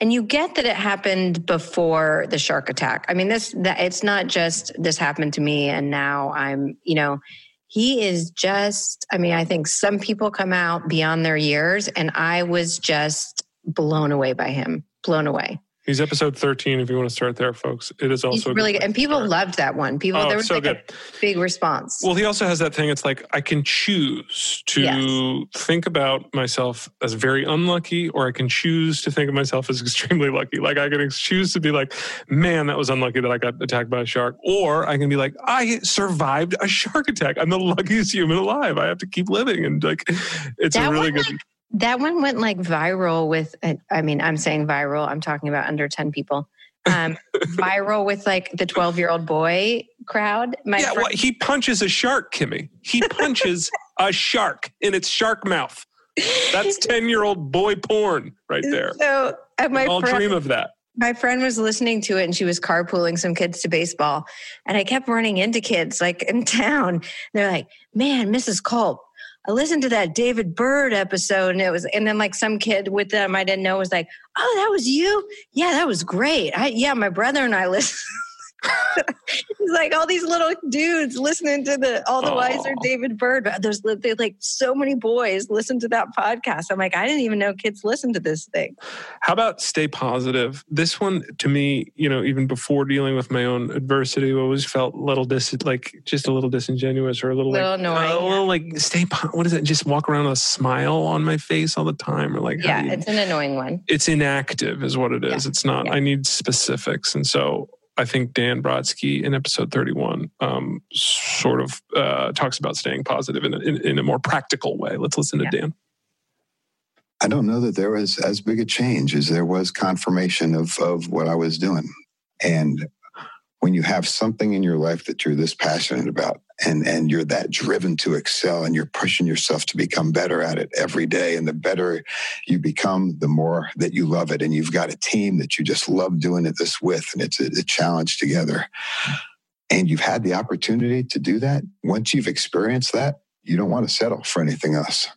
and you get that it happened before the shark attack. I mean, it's not just this happened to me and now I'm, you know, he is just, I mean, I think some people come out beyond their years, and I was just blown away by him, blown away. He's episode 13, if you want to start there, folks. It is also really good. And people loved that one. People, there was like a big response. Well, he also has that thing. It's like, I can choose to think about myself as very unlucky, or I can choose to think of myself as extremely lucky. Like, I can choose to be like, man, that was unlucky that I got attacked by a shark. Or I can be like, I survived a shark attack. I'm the luckiest human alive. I have to keep living. And like, it's a really good... That one went like viral with, I mean, I'm saying viral, I'm talking about under 10 people. Viral with like the 12-year-old boy crowd. Well, he punches a shark, Kimmy. He punches a shark in its shark mouth. That's 10-year-old boy porn right there. So we all dream of that. My friend was listening to it, and she was carpooling some kids to baseball. And I kept running into kids like in town. They're like, man, Mrs. Culp, I listened to that David Byrd episode, and it was, and then like some kid with them I didn't know was like, "Oh, that was you? Yeah, that was great. My brother and I listened." It's like all these little dudes listening to the All the Wiser David Byrd. There's like so many boys listen to that podcast. I'm like, I didn't even know kids listen to this thing. How about stay positive? This one to me, you know, even before dealing with my own adversity, I always felt just a little disingenuous or a little annoying. Stay. What is it? Just walk around with a smile on my face all the time, or like it's an annoying one. It's inactive, is what it is. Yeah. It's not. Yeah. I need specifics, and so. I think Dan Brodsky in episode 31 sort of talks about staying positive in a more practical way. Let's listen to Dan. I don't know that there was as big a change as there was confirmation of what I was doing. And when you have something in your life that you're this passionate about and you're that driven to excel and you're pushing yourself to become better at it every day, and the better you become, the more that you love it. And you've got a team that you just love doing it this with, and it's a challenge together. And you've had the opportunity to do that. Once you've experienced that, you don't want to settle for anything else.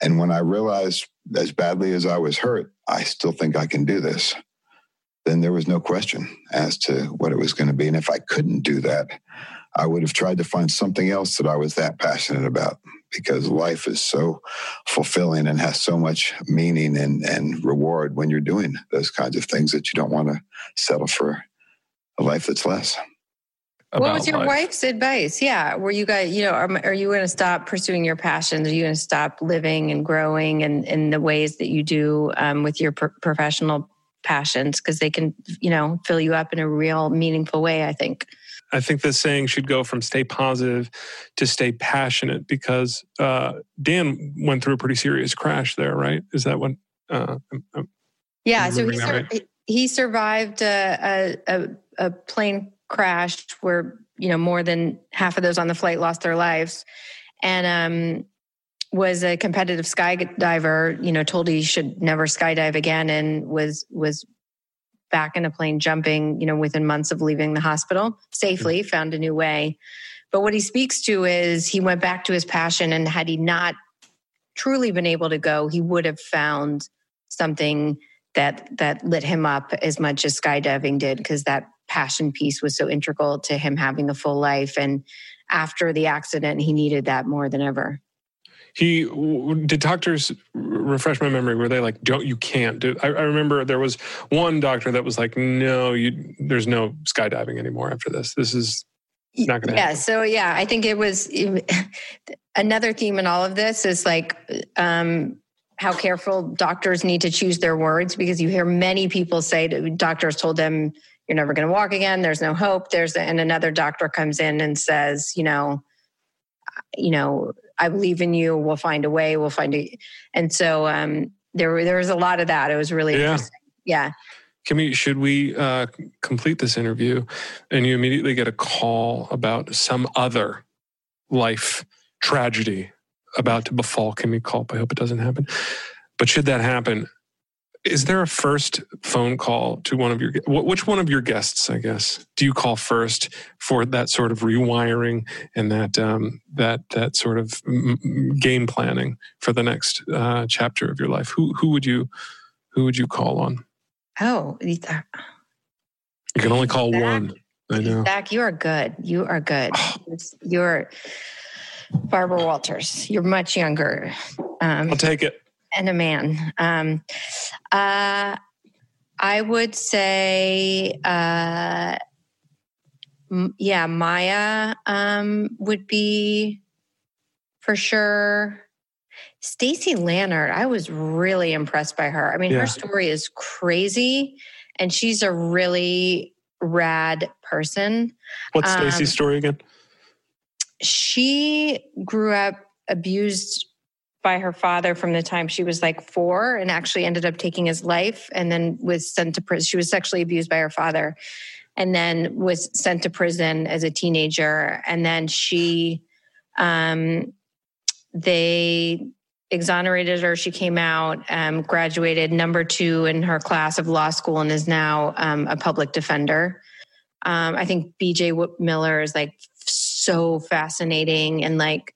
And when I realized, as badly as I was hurt, I still think I can do this, then there was no question as to what it was going to be. And if I couldn't do that, I would have tried to find something else that I was that passionate about, because life is so fulfilling and has so much meaning and reward when you're doing those kinds of things that you don't want to settle for a life that's less. What was your wife's advice? Yeah. Were you guys, you know, are you going to stop pursuing your passions? Are you going to stop living and growing and in the ways that you do with your professional passions, because they can, you know, fill you up in a real meaningful way, I think. I think this saying should go from stay positive to stay passionate, because Dan went through a pretty serious crash there, right? Is that what? So he survived a plane crash where, you know, more than half of those on the flight lost their lives. And was a competitive skydiver, you know, told he should never skydive again, and was back in a plane jumping, you know, within months of leaving the hospital safely, found a new way. But what he speaks to is he went back to his passion, and had he not truly been able to go, he would have found something that lit him up as much as skydiving did, because that passion piece was so integral to him having a full life. And after the accident, he needed that more than ever. He did. Doctors, refresh my memory, were they like, "Don't, you can't do"? I remember there was one doctor that was like, "No, there's no skydiving anymore after this. This is not going to happen." So I think it was another theme in all of this is like how careful doctors need to choose their words, because you hear many people say doctors told them you're never going to walk again. There's no hope. And another doctor comes in and says, you know. I believe in you. We'll find a way. We'll find a... And so there was a lot of that. It was really interesting. Yeah. Kimmy, should we complete this interview and you immediately get a call about some other life tragedy about to befall Kimmy Culp? I hope it doesn't happen. But should that happen, Is there a first phone call to one of your, which one of your guests, I guess, do you call first for that sort of rewiring and that that sort of game planning for the next chapter of your life? Who would you call on? Oh, you can only call Zach, one. I know. Zach, you are good. You are good. You're Barbara Walters. You're much younger. I'll take it. And a man. I would say, Maya would be for sure. Stacey Lannard, I was really impressed by her. I mean, her story is crazy, and she's a really rad person. What's Stacey's story again? She grew up abused by her father from the time she was like 4, and actually ended up taking his life, and then was sent to prison. She was sexually abused by her father and then was sent to prison as a teenager. And then she, they exonerated her. She came out, graduated number 2 in her class of law school, and is now a public defender. I think BJ Miller is like so fascinating, and like,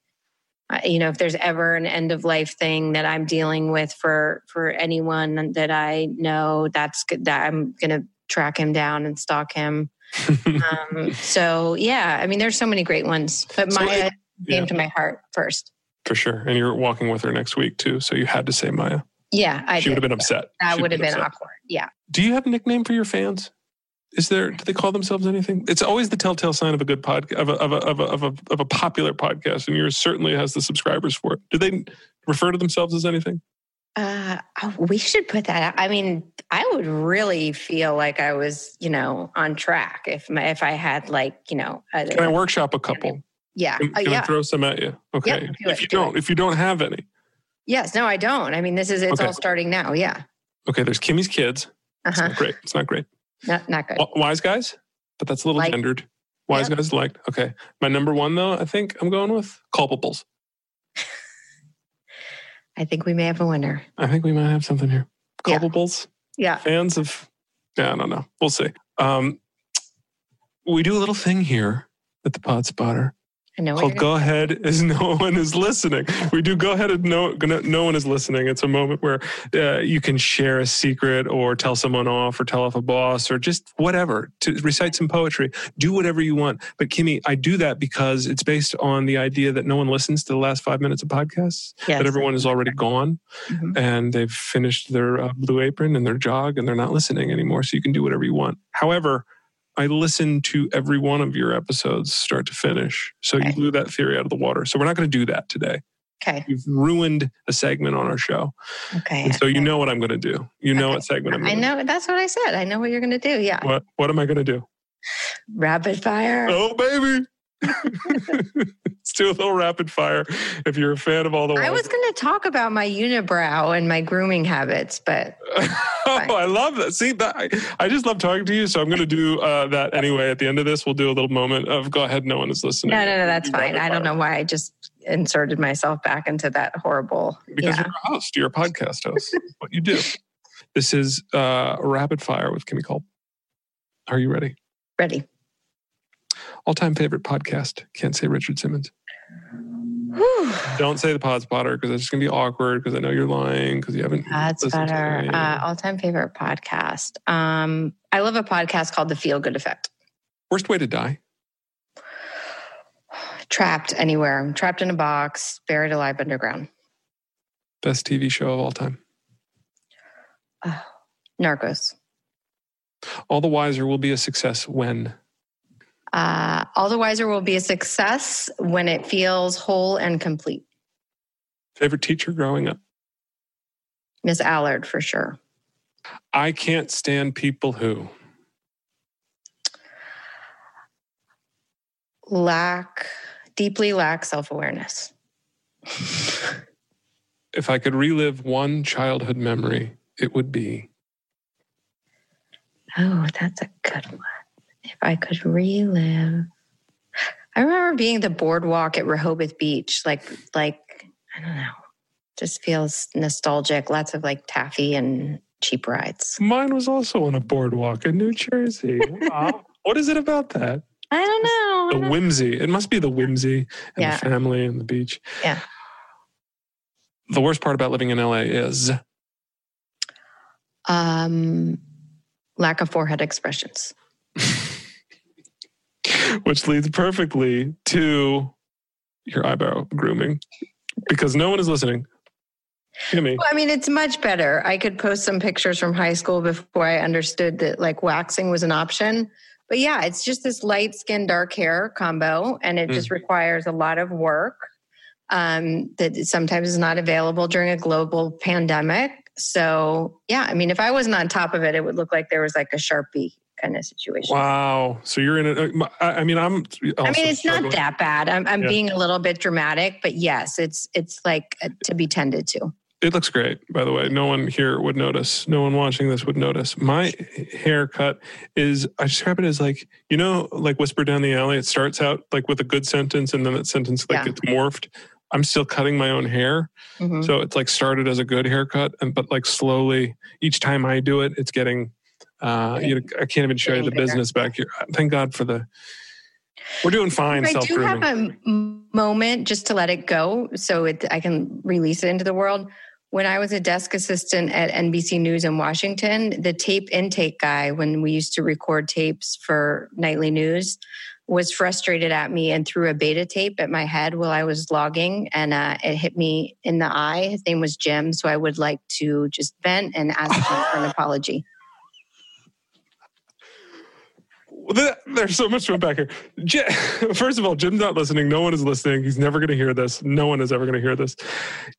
you know, if there's ever an end of life thing that I'm dealing with for anyone that I know, that's good, that I'm going to track him down and stalk him. So yeah, I mean, there's so many great ones, but Maya came to my heart first. For sure. And you're walking with her next week too. So you had to say Maya. Yeah. She would have been upset. That would have been awkward. Yeah. Do you have a nickname for your fans? Do they call themselves anything? It's always the telltale sign of a good podcast, of a popular podcast, and yours certainly has the subscribers for it. Do they refer to themselves as anything? We should put that out. I mean, I would really feel like I was, on track if I had Can I workshop a couple? Yeah. Can I throw some at you? Okay. Yep, if you don't have any. Yes. No, I don't. I mean, it's all starting now. Yeah. Okay. There's Kimmy's Kids. Uh-huh. It's not great. Not good. Wise Guys, but that's a little gendered. Wise Guys liked. Okay. My number 1, though, I think I'm going with Culpables. I think we may have a winner. I think we might have something here. Culpables. Yeah. Fans of... Yeah, I don't know. We'll see. We do a little thing here at the Podspotter. I know. Called Go Ahead as No One Is Listening. We do Go Ahead and No One Is Listening. It's a moment where you can share a secret or tell someone off or tell off a boss or just whatever, to recite some poetry, do whatever you want. But Kimmy, I do that because it's based on the idea that no one listens to the last 5 minutes of podcasts, that everyone is already gone and they've finished their Blue Apron and their jog and they're not listening anymore. So you can do whatever you want. However, I listen to every one of your episodes start to finish. So you blew that theory out of the water. So we're not going to do that today. Okay. You've ruined a segment on our show. Okay. And so you know what I'm going to do. You know what segment I'm going to do. I know. That's what I said. I know what you're going to do. Yeah. What am I going to do? Rapid fire. Oh, baby. Let's do a little rapid fire if you're a fan of All the Wiser. I was going to talk about my unibrow and my grooming habits, but... I love that. See, I just love talking to you, so I'm going to do that anyway. At the end of this, we'll do a little moment of Go Ahead, No One Is Listening. No, that's fine. I don't know why I just inserted myself back into that horrible... Because you're a host. You're a podcast host. That's what you do. This is Rapid Fire with Kimmy Culp. Are you ready? Ready. All-time favorite podcast. Can't say Richard Simmons. Whew. Don't say the Podspotter because it's just going to be awkward because I know you're lying because you haven't listened to it. All-time favorite podcast. I love a podcast called The Feel Good Effect. Worst way to die? Trapped anywhere. I'm trapped in a box, buried alive underground. Best TV show of all time? Narcos. All the Wiser will be a success when... All the Wiser will be a success when it feels whole and complete. Favorite teacher growing up? Miss Allard, for sure. I can't stand people who? Deeply lack self-awareness. If I could relive one childhood memory, it would be? Oh, that's a good one. If I could relive, I remember being the boardwalk at Rehoboth Beach. Like I don't know, just feels nostalgic. Lots of like taffy and cheap rides. Mine was also on a boardwalk in New Jersey. Wow. What is it about that? I don't know. The whimsy. It must be the whimsy and the family and the beach. Yeah. The worst part about living in LA is? Lack of forehead expressions. Which leads perfectly to your eyebrow grooming. Because no one is listening. Kimmy. Well, I mean, it's much better. I could post some pictures from high school before I understood that like waxing was an option. But yeah, it's just this light skin, dark hair combo. And it just requires a lot of work that sometimes is not available during a global pandemic. So yeah, I mean, if I wasn't on top of it, it would look like there was like a Sharpie kind of situation. Wow. So you're in a, it's struggling. Not that bad. I'm being a little bit dramatic, but yes, it's like to be tended to. It looks great, by the way. No one here would notice. No one watching this would notice. My haircut is, I describe it as like, you know, like Whisper Down the Alley. It starts out like with a good sentence and then that sentence like gets morphed. I'm still cutting my own hair. Mm-hmm. So it's like started as a good haircut, but like slowly each time I do it, it's getting, I can't even show you the business back here. Thank God for the... We're doing fine. I do have a moment just to let it go so I can release it into the world. When I was a desk assistant at NBC News in Washington, the tape intake guy, when we used to record tapes for nightly news, was frustrated at me and threw a beta tape at my head while I was logging. And it hit me in the eye. His name was Jim. So I would like to just vent and ask him for an apology. There's so much to unpack here. First of all, Jim's not listening. No one is listening. He's never going to hear this. No one is ever going to hear this.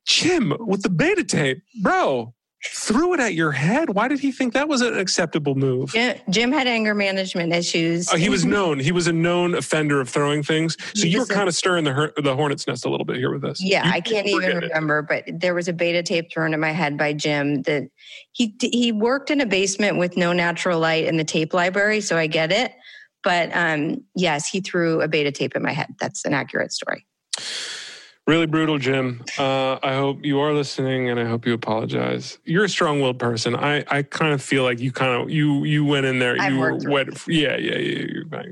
Jim, with the beta tape, bro, threw it at your head. Why did he think that was an acceptable move? Jim had anger management issues. He was known. He was a known offender of throwing things. So you were kind of stirring the hornet's nest a little bit here with this. Yeah, I can't even remember, but there was a beta tape thrown at my head by Jim that he worked in a basement with no natural light in the tape library, so I get it. But yes, he threw a beta tape at my head. That's an accurate story. Really brutal, Jim. I hope you are listening, and I hope you apologize. You're a strong-willed person. I kind of feel like you went in there. You're fine.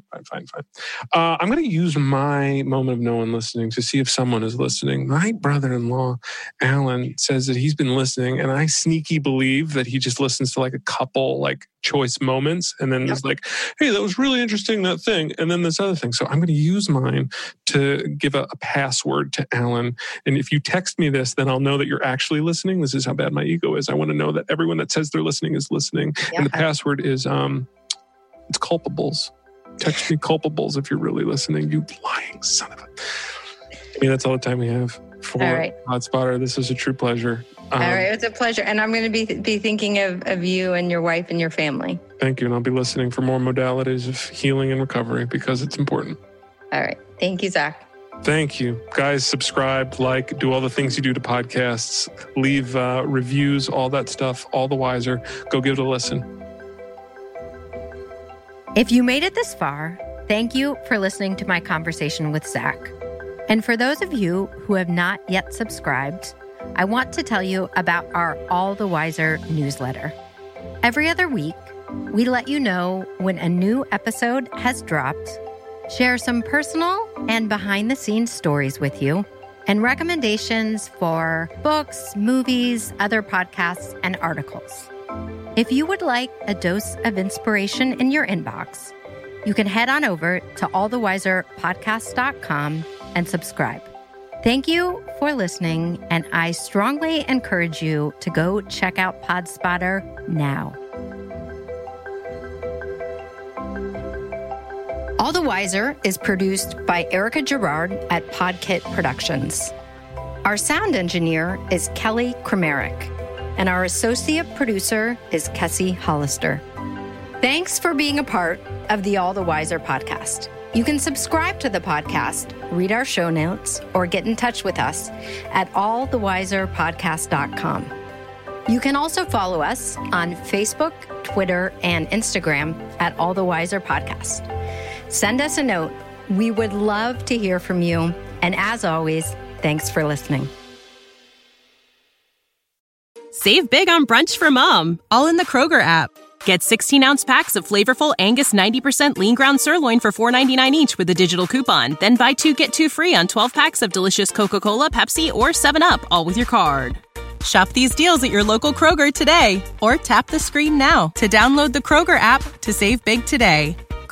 I'm going to use my moment of no one listening to see if someone is listening. My brother-in-law, Alan, says that he's been listening, and I sneaky believe that he just listens to like a couple like choice moments, and then is like, "Hey, that was really interesting, that thing," and then this other thing. So I'm going to use mine to give a password to Alan. And if you text me this, then I'll know that you're actually listening. This is how bad my ego is. I want to know that everyone that says they're listening is listening. Yeah. And the password is, it's culpables. Text me culpables if you're really listening, you lying son of a... I mean, that's all the time we have for Podspotter. This was a true pleasure. All right, it was a pleasure. And I'm going to be thinking of you and your wife and your family. Thank you. And I'll be listening for more modalities of healing and recovery because it's important. All right. Thank you, Zach. Thank you. Guys, subscribe, like, do all the things you do to podcasts, leave reviews, all that stuff, all the wiser. Go give it a listen. If you made it this far, thank you for listening to my conversation with Zach. And for those of you who have not yet subscribed, I want to tell you about our All the Wiser newsletter. Every other week, we let you know when a new episode has dropped, share some personal and behind-the-scenes stories with you, and recommendations for books, movies, other podcasts, and articles. If you would like a dose of inspiration in your inbox, you can head on over to allthewiserpodcast.com and subscribe. Thank you for listening, and I strongly encourage you to go check out Podspotter now. All the Wiser is produced by Erica Girard at Podkit Productions. Our sound engineer is Kelly Kramarik, and our associate producer is Cassie Hollister. Thanks for being a part of the All the Wiser podcast. You can subscribe to the podcast, read our show notes, or get in touch with us at allthewiserpodcast.com. You can also follow us on Facebook, Twitter, and Instagram at All the Wiser Podcast. Send us a note. We would love to hear from you. And as always, thanks for listening. Save big on brunch for mom, all in the Kroger app. Get 16-ounce packs of flavorful Angus 90% lean ground sirloin for $4.99 each with a digital coupon. Then buy two, get two free on 12 packs of delicious Coca-Cola, Pepsi, or 7-Up, all with your card. Shop these deals at your local Kroger today, or tap the screen now to download the Kroger app to save big today.